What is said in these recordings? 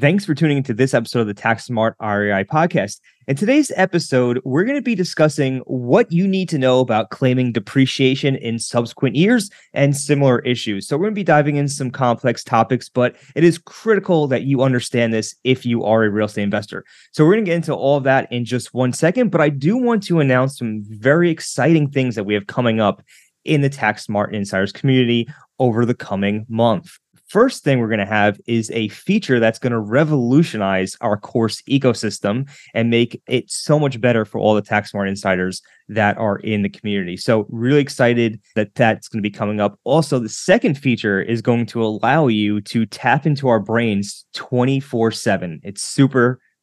Thanks for tuning into this episode of the Tax Smart REI podcast. In today's episode, we're going to be discussing what you need to know about claiming depreciation in subsequent years and similar issues. So we're going to be diving into some complex topics, but it is critical that you understand this if you are a real estate investor. So we're going to get into all of that in just one second, but I do want to announce some very exciting things that we have coming up in the Tax Smart Insiders community over the coming month. First thing we're going to have is a feature that's going to revolutionize our course ecosystem and make it so much better for all the Tax Smart Insiders that are in the community. So really excited that that's going to be coming up. Also, the second feature is going to allow you to tap into our brains 24/7. It's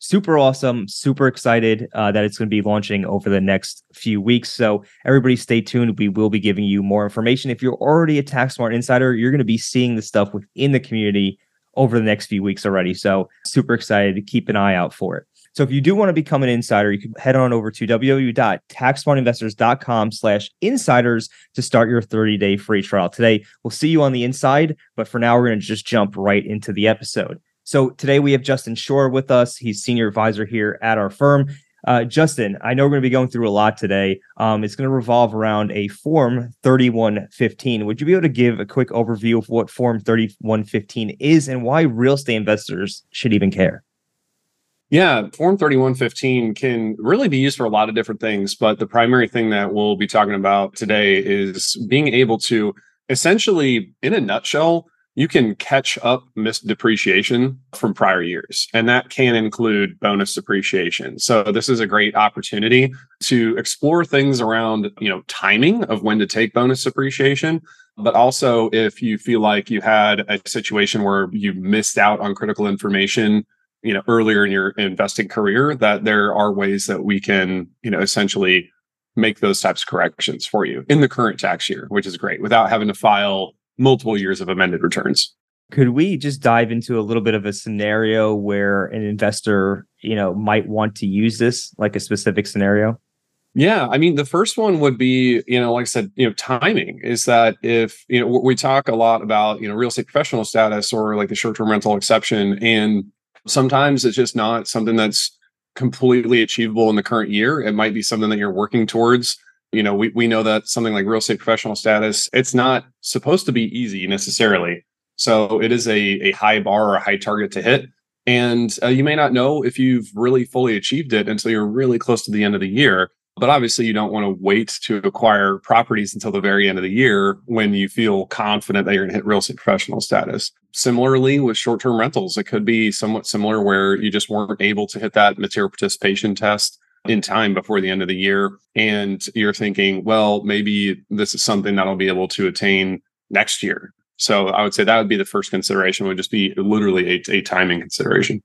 super awesome, super excited that it's going to be launching over the next few weeks. So everybody stay tuned. We will be giving you more information. If you're already a Tax Smart Insider, you're going to be seeing the stuff within the community over the next few weeks already. So super excited to keep an eye out for it. So if you do want to become an insider, you can head on over to www.taxsmartinvestors.com/insiders to start your 30-day free trial today. We'll see you on the inside, but for now, we're going to just jump right into the episode. So today we have Justin Shore with us. He's senior advisor here at our firm. Justin, I know we're going to be going through a lot today. It's going to revolve around a Form 3115. Would you be able to give a quick overview of what Form 3115 is and why real estate investors should even care? Yeah, Form 3115 can really be used for a lot of different things, but the primary thing that we'll be talking about today is being able to essentially, in a nutshell, you can catch up missed depreciation from prior years, and that can include bonus depreciation. So this is a great opportunity to explore things around, timing of when to take bonus depreciation, but also if you feel like you had a situation where you missed out on critical information, earlier in your investing career, that there are ways that we can, essentially make those types of corrections for you in the current tax year, which is great without having to file multiple years of amended returns. Could we just dive into a little bit of a scenario where an investor, might want to use this, like a specific scenario? Yeah. I mean, the first one would be, like I said, timing is that if, we talk a lot about, real estate professional status or like the short-term rental exception, and sometimes it's just not something that's completely achievable in the current year. It might be something that you're working towards. We know that something like real estate professional status, it's not supposed to be easy necessarily. So it is a high bar or a high target to hit. And you may not know if you've really fully achieved it until you're really close to the end of the year. But obviously, you don't want to wait to acquire properties until the very end of the year when you feel confident that you're going to hit real estate professional status. Similarly, with short-term rentals, it could be somewhat similar where you just weren't able to hit that material participation test in time before the end of the year. And you're thinking, well, maybe this is something that I'll be able to attain next year. So I would say that would be the first consideration, would just be literally a timing consideration.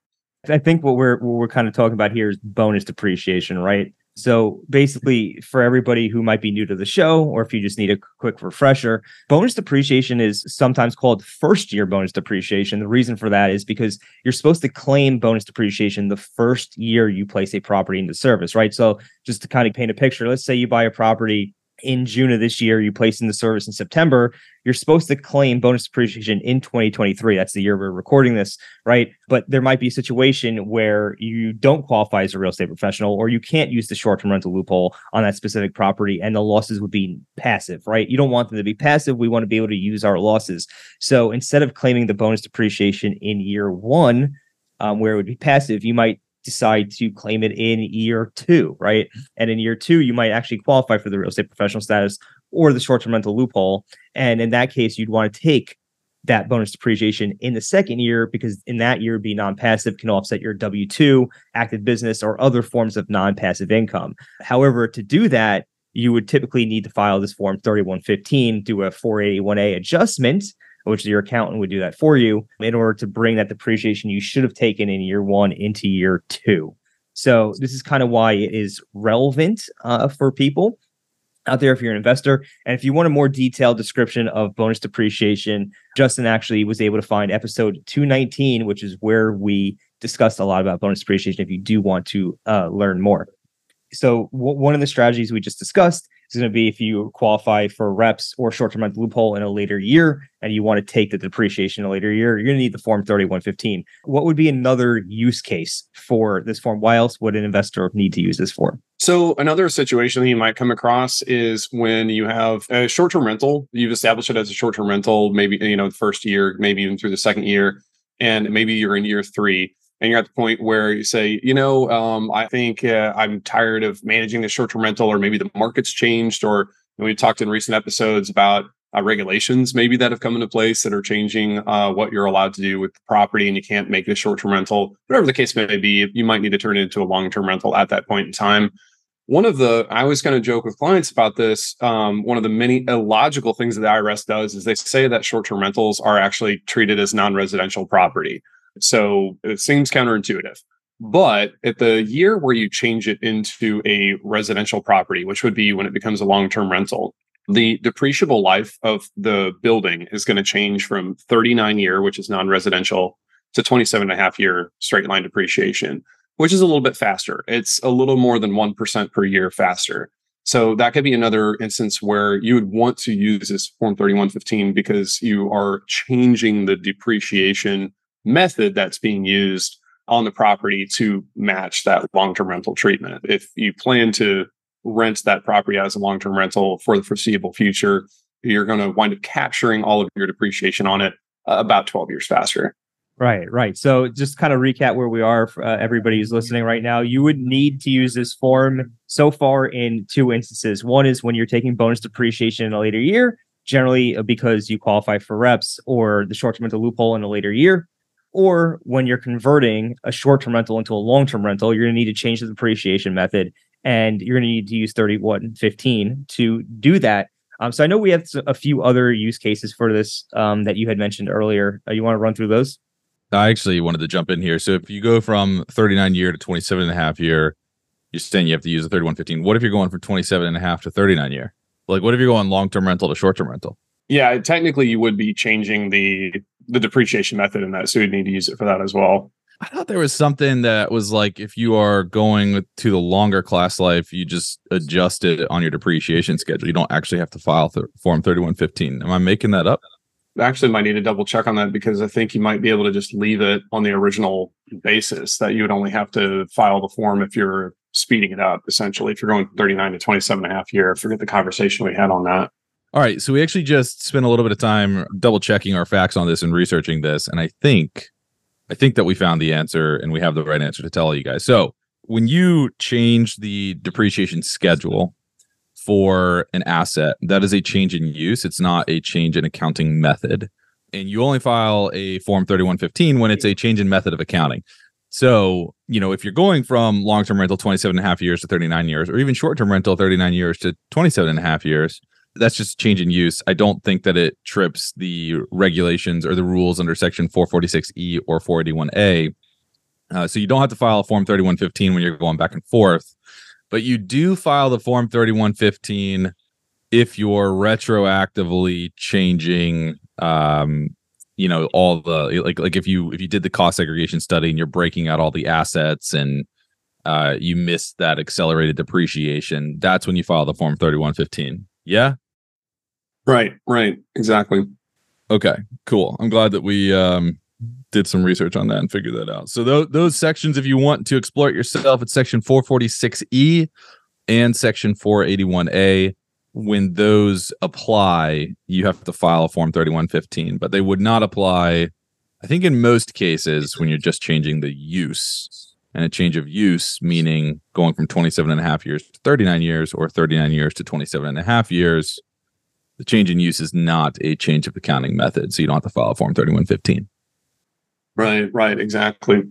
I think what we're kind of talking about here is bonus depreciation, right? So basically, for everybody who might be new to the show, or if you just need a quick refresher, bonus depreciation is sometimes called first-year bonus depreciation. The reason for that is because you're supposed to claim bonus depreciation the first year you place a property into service, right? So just to kind of paint a picture, let's say you buy a property in June of this year, you place into service in September, you're supposed to claim bonus depreciation in 2023. That's the year we're recording this, right? But there might be a situation where you don't qualify as a real estate professional, or you can't use the short-term rental loophole on that specific property, and the losses would be passive, right? You don't want them to be passive. We want to be able to use our losses. So instead of claiming the bonus depreciation in year one, where it would be passive, you might decide to claim it in year two, right? And in year two, you might actually qualify for the real estate professional status or the short-term rental loophole. And in that case, you'd want to take that bonus depreciation in the second year, because in that year, be non-passive, can offset your W-2, active business, or other forms of non-passive income. However, to do that, you would typically need to file this Form 3115, do a 481A adjustment, in which your accountant would do that for you in order to bring that depreciation you should have taken in year one into year two. So this is kind of why it is relevant for people out there if you're an investor. And if you want a more detailed description of bonus depreciation, Justin actually was able to find episode 219, which is where we discussed a lot about bonus depreciation if you do want to learn more. So one of the strategies we just discussed is going to be if you qualify for REPS or short-term rental loophole in a later year and you want to take the depreciation in a later year, you're going to need the Form 3115. What would be another use case for this form? Why else would an investor need to use this form? So another situation that you might come across is when you have a short-term rental, you've established it as a short-term rental, maybe the first year, maybe even through the second year, and maybe you're in year three. And you're at the point where you say, I think I'm tired of managing the short-term rental, or maybe the market's changed, or we've talked in recent episodes about regulations maybe that have come into place that are changing what you're allowed to do with the property, and you can't make the short-term rental. Whatever the case may be, you might need to turn it into a long-term rental at that point in time. I always kind of joke with clients about this. One of the many illogical things that the IRS does is they say that short-term rentals are actually treated as non-residential property. So it seems counterintuitive, but at the year where you change it into a residential property, which would be when it becomes a long-term rental, the depreciable life of the building is going to change from 39-year, which is non-residential, to 27.5-year straight line depreciation, which is a little bit faster. It's a little more than 1% per year faster. So that could be another instance where you would want to use this Form 3115 because you are changing the depreciation method that's being used on the property to match that long-term rental treatment. If you plan to rent that property as a long-term rental for the foreseeable future, you're going to wind up capturing all of your depreciation on it about 12 years faster. Right. So just kind of recap where we are for everybody who's listening right now. You would need to use this form so far in two instances. One is when you're taking bonus depreciation in a later year, generally because you qualify for REPS or the short-term rental loophole in a later year. Or when you're converting a short-term rental into a long-term rental, you're going to need to change the depreciation method, and you're going to need to use 3115 to do that. So I know we have a few other use cases for this that you had mentioned earlier. You want to run through those? I actually wanted to jump in here. So if you go from 39-year to 27.5-year, you're saying you have to use the 3115. What if you're going from 27.5 to 39-year? Like, what if you're going long-term rental to short-term rental? Yeah, technically you would be changing the depreciation method in that, so you'd need to use it for that as well. I thought there was something that was like if you are going to the longer class life, you just adjust it on your depreciation schedule. You don't actually have to file Form 3115. Am I making that up? Actually, might need to double check on that because I think you might be able to just leave it on the original basis that you would only have to file the form if you're speeding it up, essentially. If you're going 39 to 27.5-year, I forget the conversation we had on that. All right, so we actually just spent a little bit of time double-checking our facts on this and researching this, and I think that we found the answer, and we have the right answer to tell you guys. So when you change the depreciation schedule for an asset, that is a change in use. It's not a change in accounting method, and you only file a Form 3115 when it's a change in method of accounting. So, if you're going from long-term rental 27.5 years to 39 years, or even short-term rental 39 years to 27.5 years, that's just change in use. I don't think that it trips the regulations or the rules under Section 446E or 481A. So you don't have to file a Form 3115 when you're going back and forth. But you do file the Form 3115 if you're retroactively changing, all the like if you did the cost segregation study and you're breaking out all the assets and you missed that accelerated depreciation, that's when you file the Form 3115. Yeah. Right. Exactly. Okay, cool. I'm glad that we did some research on that and figured that out. So those sections, if you want to explore it yourself, it's Section 446E and Section 481A. When those apply, you have to file a Form 3115, but they would not apply, I think, in most cases when you're just changing the use. And a change of use, meaning going from 27.5 years to 39 years or 39 years to 27.5 years, the change in use is not a change of accounting method. So you don't have to file a Form 3115. Right, exactly.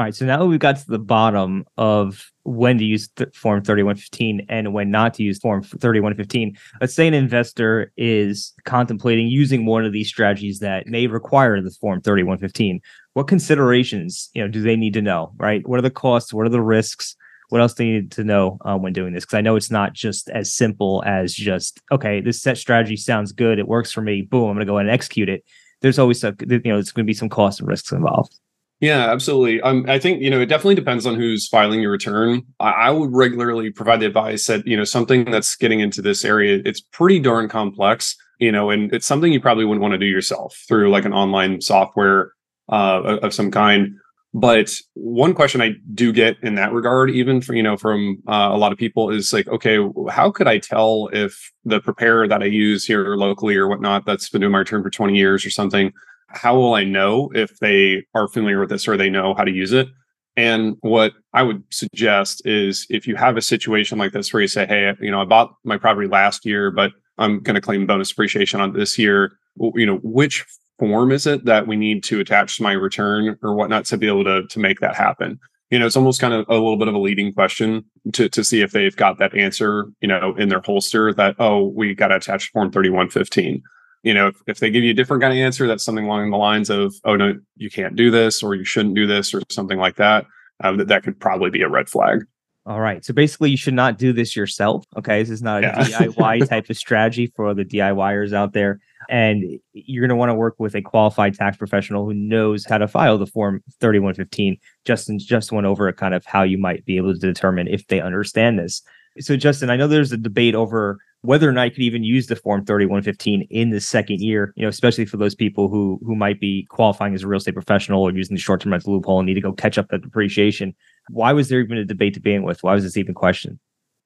All right, so now we've got to the bottom of when to use Form 3115 and when not to use Form 3115. Let's say an investor is contemplating using one of these strategies that may require the Form 3115. What considerations, do they need to know, right? What are the costs? What are the risks? What else do they need to know when doing this? Because I know it's not just as simple as just, okay, this set strategy sounds good. It works for me. Boom, I'm going to go ahead and execute it. There's always, there's going to be some costs and risks involved. Yeah, absolutely. I think, it definitely depends on who's filing your return. I would regularly provide the advice that, something that's getting into this area, it's pretty darn complex, and it's something you probably wouldn't want to do yourself through like an online software of some kind. But one question I do get in that regard, even for, from a lot of people is like, okay, how could I tell if the preparer that I use here locally or whatnot, that's been doing my return for 20 years or something, how will I know if they are familiar with this or they know how to use it? And what I would suggest is if you have a situation like this where you say, hey, I bought my property last year, but I'm going to claim bonus appreciation on this year, which form is it that we need to attach to my return or whatnot to be able to make that happen? It's almost kind of a little bit of a leading question to see if they've got that answer, in their holster that, oh, we got to attach Form 3115. If they give you a different kind of answer, that's something along the lines of, oh, no, you can't do this or you shouldn't do this or something like that, that could probably be a red flag. All right. So basically, you should not do this yourself. Okay. This is not a DIY type of strategy for the DIYers out there. And you're going to want to work with a qualified tax professional who knows how to file the Form 3115. Justin just went over kind of how you might be able to determine if they understand this. So, Justin, I know there's a debate over whether or not you could even use the Form 3115 in the second year, especially for those people who might be qualifying as a real estate professional or using the short-term rental loophole and need to go catch up that depreciation. Why was there even a debate to begin with? Why was this even questioned?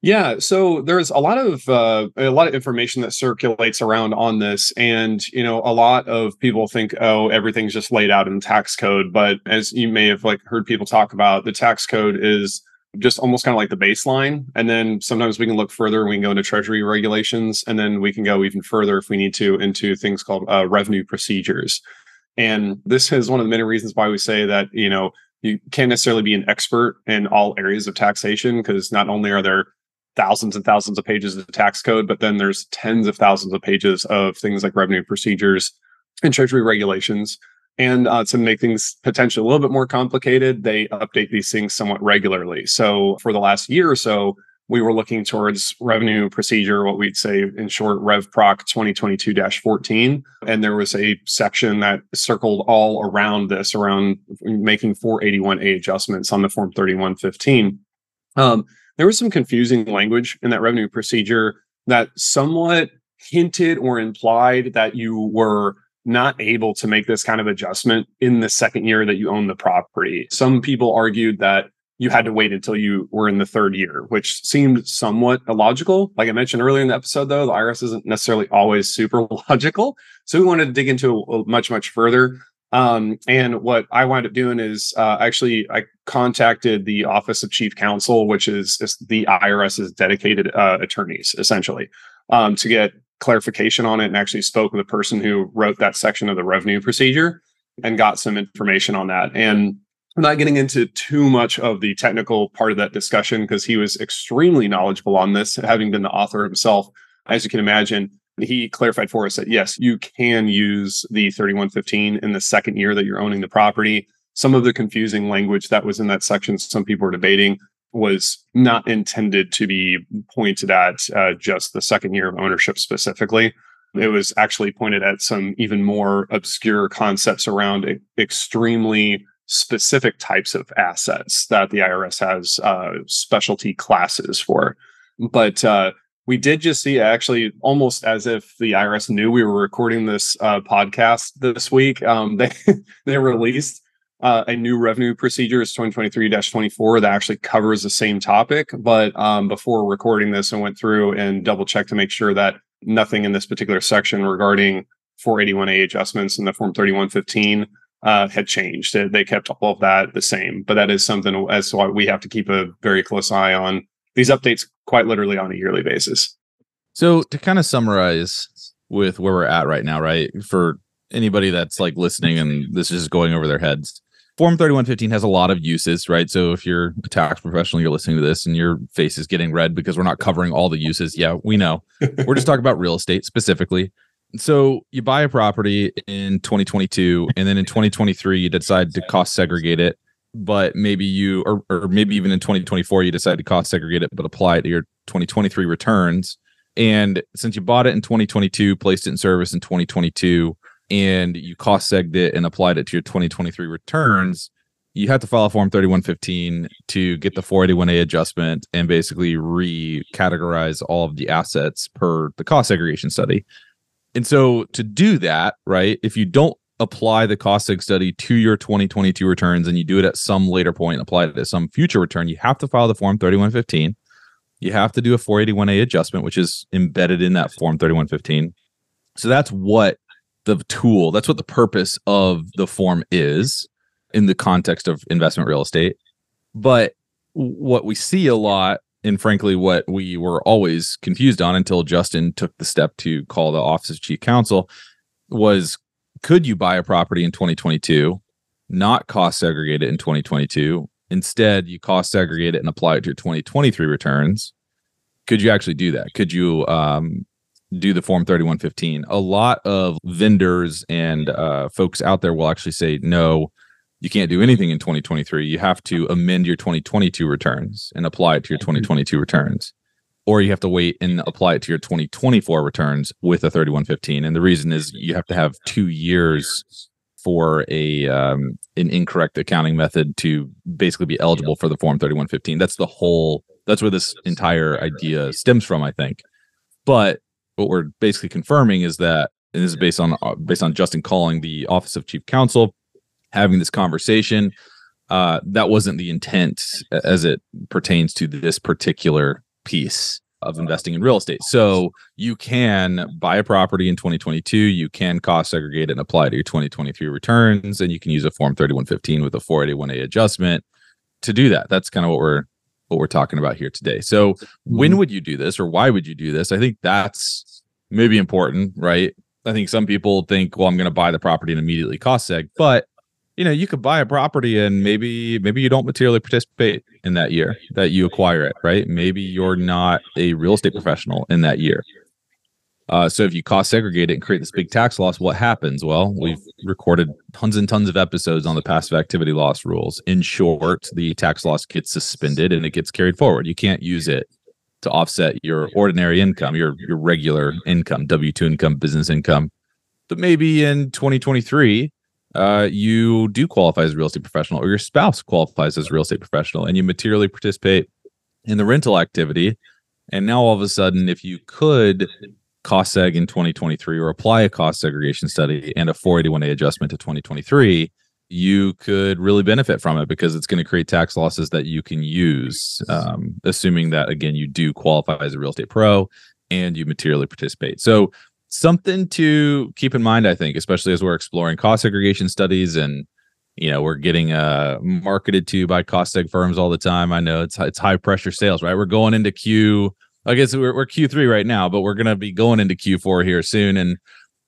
Yeah, so there's a lot of information that circulates around on this, and a lot of people think, oh, everything's just laid out in the tax code. But as you may have heard people talk about, the tax code is just almost kind of like the baseline, and then sometimes we can look further and we can go into Treasury regulations, and then we can go even further if we need to into things called revenue procedures. And this is one of the many reasons why we say that you can't necessarily be an expert in all areas of taxation, because not only are there thousands and thousands of pages of the tax code, but then there's tens of thousands of pages of things like revenue procedures and Treasury regulations. And to make things potentially a little bit more complicated, they update these things somewhat regularly. So for the last year or so, we were looking towards revenue procedure, what we'd say in short, RevProc 2022-14. And there was a section that circled all around this, around making 481A adjustments on the Form 3115. There was some confusing language in that revenue procedure that somewhat hinted or implied that you were not able to make this kind of adjustment in the second year that you own the property. Some people argued that you had to wait until you were in the third year, which seemed somewhat illogical. Like I mentioned earlier in the episode, though, the IRS isn't necessarily always super logical. So we wanted to dig into it much, much further. And what I wound up doing is I contacted the Office of Chief Counsel, which is the IRS's dedicated attorneys, essentially, to get clarification on it, and actually spoke with the person who wrote that section of the revenue procedure and got some information on that. And I'm not getting into too much of the technical part of that discussion because he was extremely knowledgeable on this, having been the author himself. As you can imagine, he clarified for us that, yes, you can use the 3115 in the second year that you're owning the property. Some of the confusing language that was in that section, some people were debating, was not intended to be pointed at just the second year of ownership specifically. It was actually pointed at some even more obscure concepts around extremely specific types of assets that the IRS has specialty classes for. But we did just see actually almost as if the IRS knew we were recording this podcast this week. They released a new revenue procedure is 2023-24 that actually covers the same topic. But before recording this, I went through and double checked to make sure that nothing in this particular section regarding 481A adjustments in the Form 3115 had changed. They kept all of that the same. But that is something as to why we have to keep a very close eye on these updates quite literally on a yearly basis. So to kind of summarize with where we're at right now, right? For anybody that's listening and this is going over their heads. Form 3115 has a lot of uses, right? So if you're a tax professional, you're listening to this and your face is getting red because we're not covering all the uses. Yeah, we know. We're just talking about real estate specifically. So you buy a property in 2022, and then in 2023, you decide to cost segregate it, but maybe you, or maybe even in 2024, you decide to cost segregate it, but apply it to your 2023 returns. And since you bought it in 2022, placed it in service in 2022, and you cost segged it and applied it to your 2023 returns, you have to file Form 3115 to get the 481A adjustment and basically recategorize all of the assets per the cost segregation study. And so to do that, right, if you don't apply the cost seg study to your 2022 returns and you do it at some later point, apply it at some future return, you have to file the Form 3115. You have to do a 481A adjustment, which is embedded in that Form 3115. So that's what the tool, that's what the purpose of the form is in the context of investment real estate. But what we see a lot, and frankly, what we were always confused on until Justin took the step to call the Office of Chief Counsel, was could you buy a property in 2022, not cost segregate it in 2022? Instead, you cost segregate it and apply it to your 2023 returns. Could you actually do that? Could you do the Form 3115? A lot of vendors and folks out there will actually say, no, you can't do anything in 2023. You have to amend your 2022 returns and apply it to your 2022 returns, or you have to wait and apply it to your 2024 returns with a 3115. And the reason is you have to have 2 years for a an incorrect accounting method to basically be eligible for the Form 3115. That's the whole. That's where this entire idea stems from, I think. But what we're basically confirming is that, and this is based on Justin calling the Office of Chief Counsel, having this conversation, that wasn't the intent as it pertains to this particular piece of investing in real estate. So you can buy a property in 2022, you can cost segregate it and apply it to your 2023 returns, and you can use a Form 3115 with a 481A adjustment to do that. That's kind of what we're talking about here today. So when would you do this, or why would you do this? I think that's maybe important, right? I think some people think, well, I'm going to buy the property and immediately cost seg, but you know, you could buy a property and maybe you don't materially participate in that year that you acquire it, right? Maybe you're not a real estate professional in that year. So if you cost segregate it and create this big tax loss, what happens? Well, we've recorded tons and tons of episodes on the passive activity loss rules. In short, the tax loss gets suspended and it gets carried forward. You can't use it to offset your ordinary income, your regular income, W-2 income, business income. But maybe in 2023, you do qualify as a real estate professional, or your spouse qualifies as a real estate professional, and you materially participate in the rental activity. And now all of a sudden, if you could cost seg in 2023 or apply a cost segregation study and a 481A adjustment to 2023, you could really benefit from it because it's going to create tax losses that you can use, assuming that, again, you do qualify as a real estate pro and you materially participate. So something to keep in mind, I think, especially as we're exploring cost segregation studies, and you know, we're getting marketed to by cost seg firms all the time. I know it's high pressure sales, right? We're going into Q, I guess we're Q3 right now, but we're going to be going into Q4 here soon. And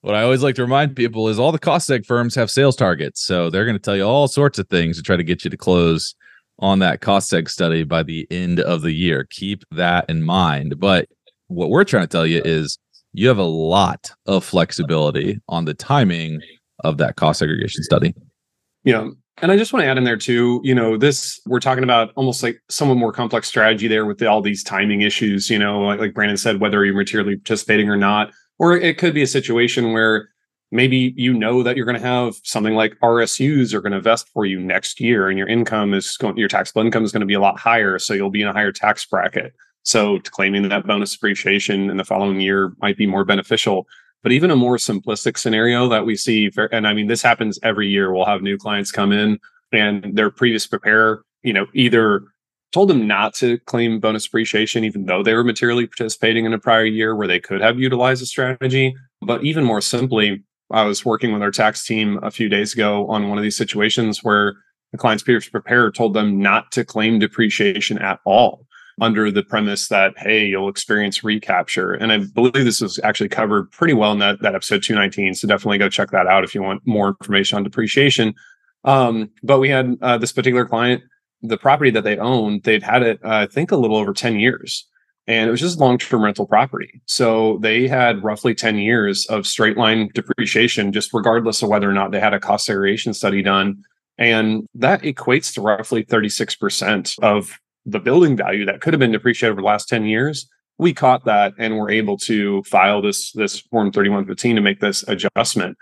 what I always like to remind people is all the cost seg firms have sales targets, so they're going to tell you all sorts of things to try to get you to close on that cost seg study by the end of the year. Keep that in mind. But what we're trying to tell you is, you have a lot of flexibility on the timing of that cost segregation study. Yeah. And I just want to add in there too, you know, this, we're talking about almost like somewhat more complex strategy there with all these timing issues, you know, like Brandon said, whether you're materially participating or not, or it could be a situation where maybe you know that you're going to have something like RSUs are going to vest for you next year, and your income is going, your taxable income is going to be a lot higher. So you'll be in a higher tax bracket. So claiming that bonus depreciation in the following year might be more beneficial. But even a more simplistic scenario that we see, and I mean, this happens every year, we'll have new clients come in and their previous preparer, you know, either told them not to claim bonus depreciation, even though they were materially participating in a prior year where they could have utilized the strategy. But even more simply, I was working with our tax team a few days ago on one of these situations where the client's previous preparer told them not to claim depreciation at all, under the premise that, hey, you'll experience recapture. And I believe this was actually covered pretty well in that episode 219. So definitely go check that out if you want more information on depreciation. But we had this particular client, the property that they owned, they'd had it, I think, a little over 10 years. And it was just long-term rental property. So they had roughly 10 years of straight-line depreciation, just regardless of whether or not they had a cost segregation study done. And that equates to roughly 36% of the building value that could have been depreciated over the last 10 years. We caught that and were able to file this Form 3115 to make this adjustment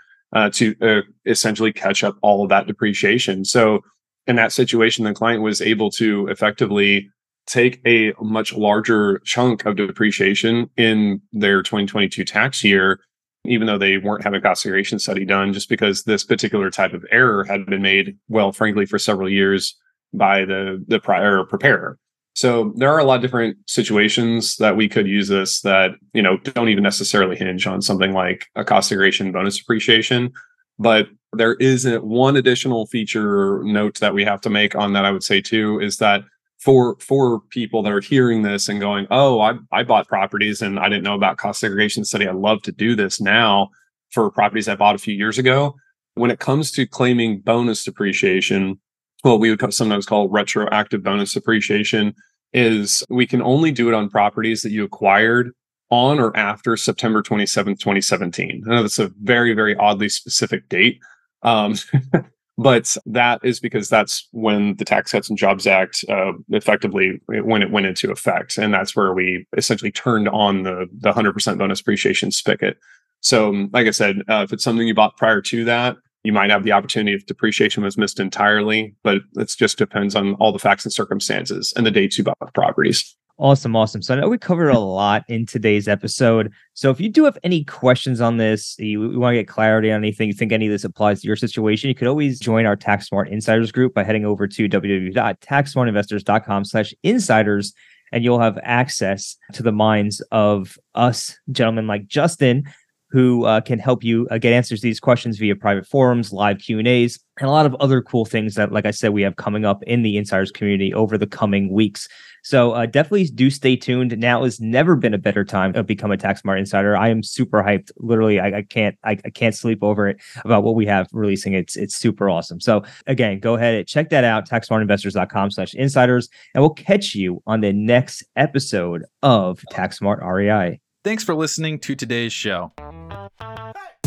to essentially catch up all of that depreciation. So in that situation, the client was able to effectively take a much larger chunk of depreciation in their 2022 tax year, even though they weren't having a cost segregation study done, just because this particular type of error had been made, well, frankly, for several years by the prior preparer. So there are a lot of different situations that we could use this that, you know, don't even necessarily hinge on something like a cost segregation bonus depreciation. But there is one additional feature note that we have to make on that, I would say, too, is that for people that are hearing this and going, oh, I bought properties and I didn't know about cost segregation study. I love to do this now for properties I bought a few years ago. When it comes to claiming bonus depreciation, what we would sometimes call retroactive bonus depreciation, is we can only do it on properties that you acquired on or after September 27th, 2017. I know that's a very, very oddly specific date. But that is because that's when the Tax Cuts and Jobs Act effectively, when it went into effect. And that's where we essentially turned on the 100% bonus depreciation spigot. So like I said, if it's something you bought prior to that, you might have the opportunity if depreciation was missed entirely, but it just depends on all the facts and circumstances and the dates you bought the properties. Awesome. So I know we covered a lot in today's episode. So if you do have any questions on this, you want to get clarity on anything, you think any of this applies to your situation, you could always join our Tax Smart Insiders group by heading over to www.taxsmartinvestors.com/insiders, and you'll have access to the minds of us gentlemen like Justin, who can help you get answers to these questions via private forums, live Q&As, and a lot of other cool things that, like I said, we have coming up in the Insiders community over the coming weeks. So definitely do stay tuned. Now has never been a better time to become a Tax Smart Insider. I am super hyped. Literally, I can't sleep over it about what we have releasing. It's super awesome. So again, go ahead and check that out, taxsmartinvestors.com/insiders, and we'll catch you on the next episode of Tax Smart REI. Thanks for listening to today's show.